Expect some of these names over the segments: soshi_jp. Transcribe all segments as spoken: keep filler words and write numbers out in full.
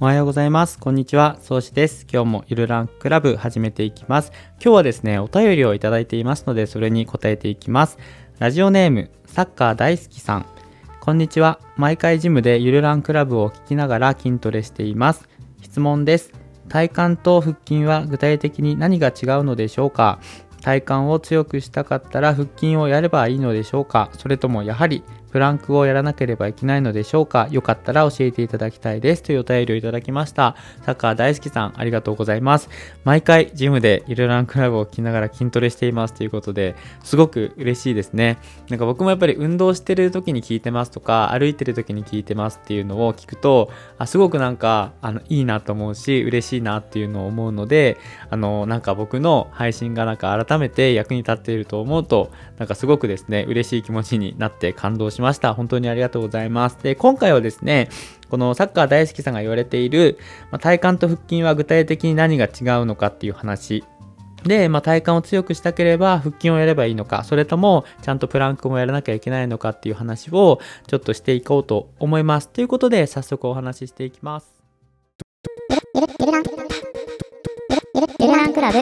おはようございます、こんにちは、そうしです。今日もゆるランクラブ始めていきます。今日はですね、お便りをいただいていますので、それに答えていきます。ラジオネームサッカー大好きさん、こんにちは。毎回ジムでゆるランクラブを聞きながら筋トレしています。質問です。体幹と腹筋は具体的に何が違うのでしょうか？体幹を強くしたかったら腹筋をやればいいのでしょうか？それともやはりプランクをやらなければいけないのでしょうか？よかったら教えていただきたいです、というお便りをいただきました。サッカー大好きさん、ありがとうございます。毎回ジムでゆるランクラブを聞きながら筋トレしていますということで、すごく嬉しいですね。なんか僕もやっぱり運動してる時に聞いてますとか、歩いてる時に聞いてますっていうのを聞くと、あすごくなんかあのいいなと思うし、嬉しいなっていうのを思うので、あのなんか僕の配信がなんか改めて改めて役に立っていると思うと、なんかすごくですね、嬉しい気持ちになって感動しました。本当にありがとうございます。で、今回はですね、このサッカー大好きさんが言われている、まあ、体幹と腹筋は具体的に何が違うのかっていう話で、まあ、体幹を強くしたければ腹筋をやればいいのか、それともちゃんとプランクもやらなきゃいけないのかっていう話をちょっとしていこうと思います。ということで早速お話ししていきます。ゆるランクラブ、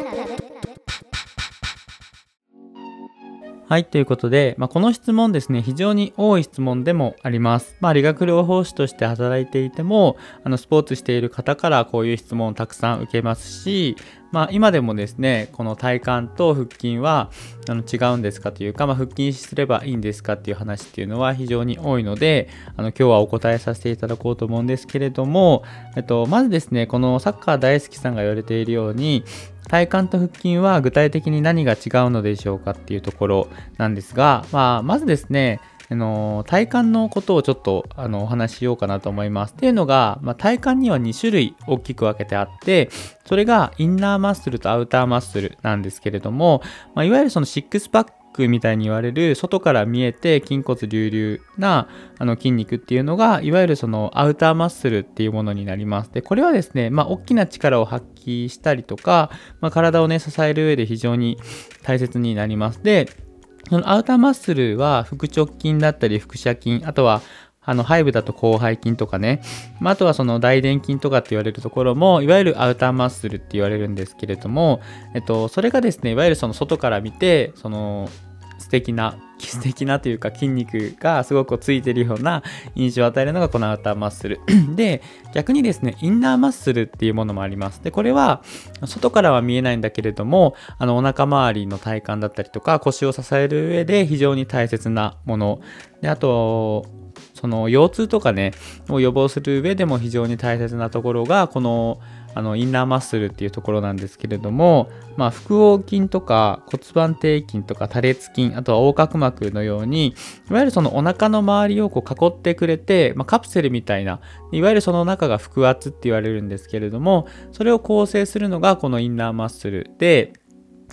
はい、ということで、まあ、この質問ですね、非常に多い質問でもあります。まあ、理学療法士として働いていても、あのスポーツしている方からこういう質問をたくさん受けますし、まあ、今でもですね、この体幹と腹筋はあの違うんですかというか、まあ、腹筋すればいいんですかっていう話っていうのは非常に多いので、あの今日はお答えさせていただこうと思うんですけれども、えっと、まずですね、このサッカー大好きさんが言われているように、体幹と腹筋は具体的に何が違うのでしょうかっていうところなんですが、まあ、まずですね、あの体幹のことをちょっとあのお話ししようかなと思います。っていうのが、まあ、体幹にはに種類大きく分けてあって、それがインナーマッスルとアウターマッスルなんですけれども、まあ、いわゆるそのシックスパックみたいに言われる外から見えて筋骨隆々なあの筋肉っていうのが、いわゆるそのアウターマッスルっていうものになります。で、これはですね、まあ、大きな力を発揮したりとか、まあ、体をね支える上で非常に大切になります。で、そのアウターマッスルは腹直筋だったり腹斜筋、あとはあの背部だと広背筋とかね、まあ、あとはその大臀筋とかって言われるところもいわゆるアウターマッスルって言われるんですけれども、えっと、それがですね、いわゆるその外から見てその素敵な素敵なというか筋肉がすごくついてるような印象を与えるのがこのアウターマッスルで、逆にですね、インナーマッスルっていうものもあります。で、これは外からは見えないんだけれども、あのお腹周りの体幹だったりとか腰を支える上で非常に大切なもので、あとその腰痛とかねを予防する上でも非常に大切なところがこのあのインナーマッスルっていうところなんですけれども、まあ、腹横筋とか骨盤底筋とか多裂筋、あとは横隔膜のようにいわゆるそのお腹の周りをこう囲ってくれて、まあ、カプセルみたいないわゆるその中が腹圧って言われるんですけれども、それを構成するのがこのインナーマッスルで、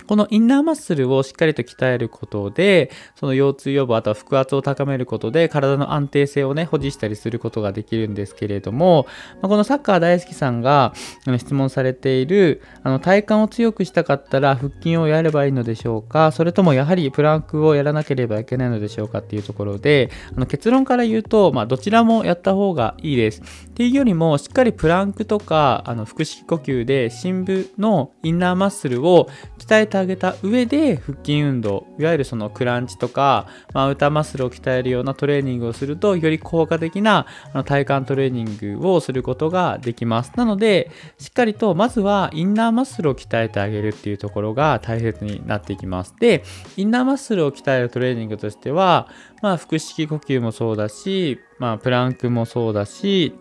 このインナーマッスルをしっかりと鍛えることで、その腰痛予防、あとは腹圧を高めることで体の安定性をね保持したりすることができるんですけれども、まあ、このサッカー大好きさんが質問されているあの体幹を強くしたかったら腹筋をやればいいのでしょうか、それともやはりプランクをやらなければいけないのでしょうかっていうところで、あの結論から言うと、まあ、どちらもやった方がいいですっていうよりも、しっかりプランクとかあの腹式呼吸で深部のインナーマッスルを鍛えてあげた上で腹筋運動、いわゆるそのクランチとか、まあ、アウターマッスルを鍛えるようなトレーニングをすると、より効果的な体幹トレーニングをすることができます。なのでしっかりとまずはインナーマッスルを鍛えてあげるっていうところが大切になっていきます。で、インナーマッスルを鍛えるトレーニングとしては、まあ、腹式呼吸もそうだし、まあ、プランクもそうだし、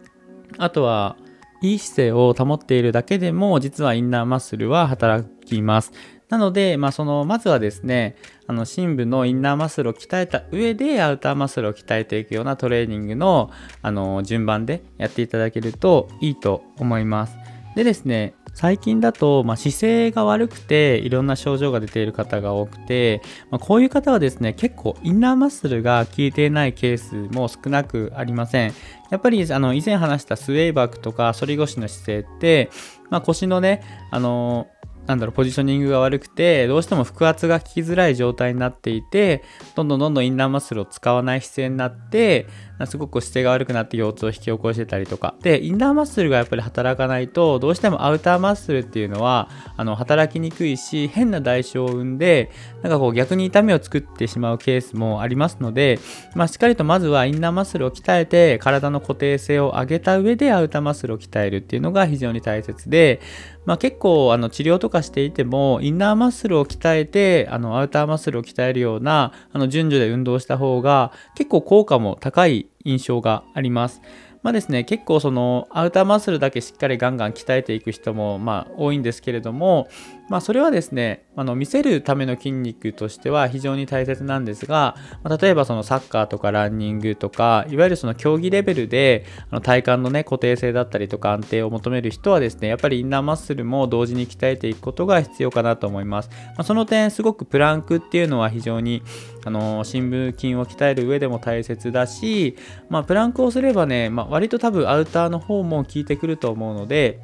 あとはいい姿勢を保っているだけでも実はインナーマッスルは働きます。なので、まあ、そのまずはですね、あの深部のインナーマッスルを鍛えた上でアウターマッスルを鍛えていくようなトレーニングの、あの順番でやっていただけるといいと思います。でですね、最近だと、まあ、姿勢が悪くていろんな症状が出ている方が多くて、まあ、こういう方はですね、結構インナーマッスルが効いていないケースも少なくありません。やっぱりあの以前話したスウェイバックとか反り腰の姿勢って、まあ、腰のねあのなんだろう、ポジショニングが悪くて、どうしても腹圧が効きづらい状態になっていて、どんどんどんどんインナーマッスルを使わない姿勢になって、すごく姿勢が悪くなって腰痛を引き起こしてたりとか。で、インナーマッスルがやっぱり働かないと、どうしてもアウターマッスルっていうのは、あの、働きにくいし、変な代償を生んで、なんかこう逆に痛みを作ってしまうケースもありますので、まあしっかりとまずはインナーマッスルを鍛えて、体の固定性を上げた上でアウターマッスルを鍛えるっていうのが非常に大切で、まあ結構あの治療とかしていても、インナーマッスルを鍛えて、あのアウターマッスルを鍛えるような、あの順序で運動した方が結構効果も高い印象があります。まあですね、結構そのアウターマッスルだけしっかりガンガン鍛えていく人もまあ多いんですけれども、まあそれはですね、あの見せるための筋肉としては非常に大切なんですが、まあ、例えばそのサッカーとかランニングとか、いわゆるその競技レベルであの体幹のね固定性だったりとか安定を求める人はですね、やっぱりインナーマッスルも同時に鍛えていくことが必要かなと思います。まあ、その点すごくプランクっていうのは非常にあの深部筋を鍛える上でも大切だし、まあプランクをすればね、まあ割と多分アウターの方も効いてくると思うので、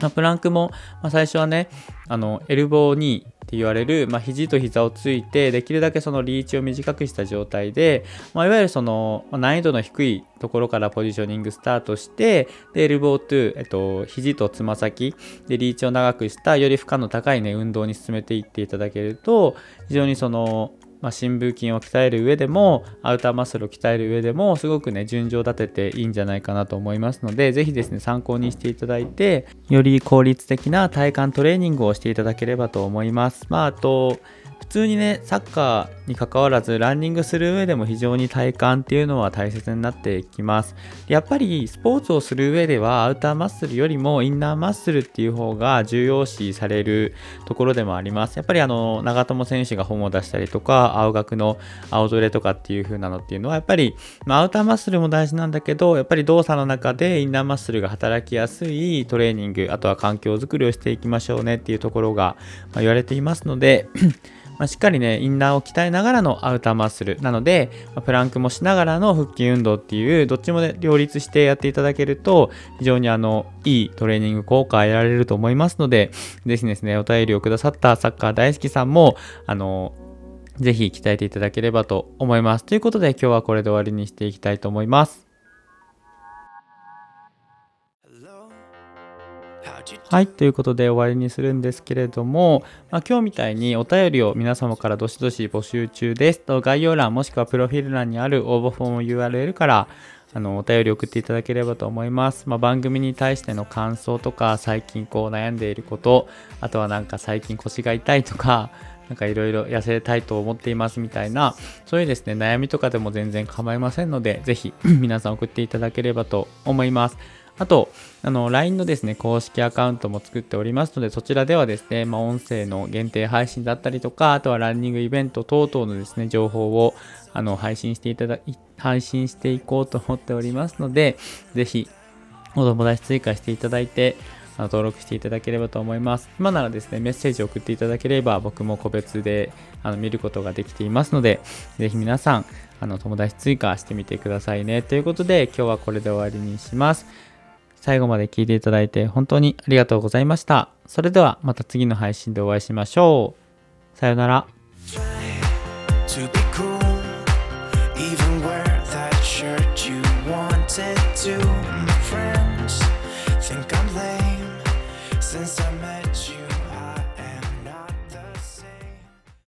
まあ、プランクも、まあ、最初はねあのエルボーにって言われる、まあ、肘と膝をついてできるだけそのリーチを短くした状態で、まあ、いわゆるその難易度の低いところからポジショニングスタートしてでエルボーと、えっと、肘とつま先でリーチを長くしたより負荷の高い、ね、運動に進めていっていただけると非常にそのまあ、深部筋を鍛える上でもアウターマッスルを鍛える上でもすごくね順序立てていいんじゃないかなと思いますので、ぜひですね参考にしていただいてより効率的な体幹トレーニングをしていただければと思います。まああと普通にねサッカーに関わらずランニングする上でも非常に体幹っていうのは大切になっていきます。やっぱりスポーツをする上ではアウターマッスルよりもインナーマッスルっていう方が重要視されるところでもあります。やっぱりあの長友選手が本を出したりとか青学の青トレとかっていう風なのっていうのはやっぱり、まあ、アウターマッスルも大事なんだけどやっぱり動作の中でインナーマッスルが働きやすいトレーニングあとは環境づくりをしていきましょうねっていうところが言われていますのでまあ、しっかりねインナーを鍛えながらのアウターマッスルなので、まあ、プランクもしながらの腹筋運動っていうどっちも、ね、両立してやっていただけると非常にあのいいトレーニング効果を得られると思いますので、ぜひですねお便りをくださったサッカー大好きさんもあのぜひ鍛えていただければと思いますということで、今日はこれで終わりにしていきたいと思います。はい、ということで終わりにするんですけれども、まあ、今日みたいにお便りを皆様からどしどし募集中ですと、概要欄もしくはプロフィール欄にある応募フォーム ユーアールエル からあのお便り送っていただければと思います。まあ、番組に対しての感想とか最近こう悩んでいること、あとはなんか最近腰が痛いとかなんかいろいろ痩せたいと思っていますみたいな、そういうですね悩みとかでも全然構いませんので、ぜひ皆さん送っていただければと思います。あとあの ライン のですね公式アカウントも作っておりますので、そちらではですね、まあ、音声の限定配信だったりとか、あとはランニングイベント等々のですね情報をあの配信していただ配信していこうと思っておりますので、ぜひお友達追加していただいて登録していただければと思います。今ならですねメッセージを送っていただければ僕も個別であの見ることができていますので、ぜひ皆さんあの友達追加してみてくださいねということで、今日はこれで終わりにします。最後まで聞いていただいて本当にありがとうございました。それではまた次の配信でお会いしましょう。さようなら。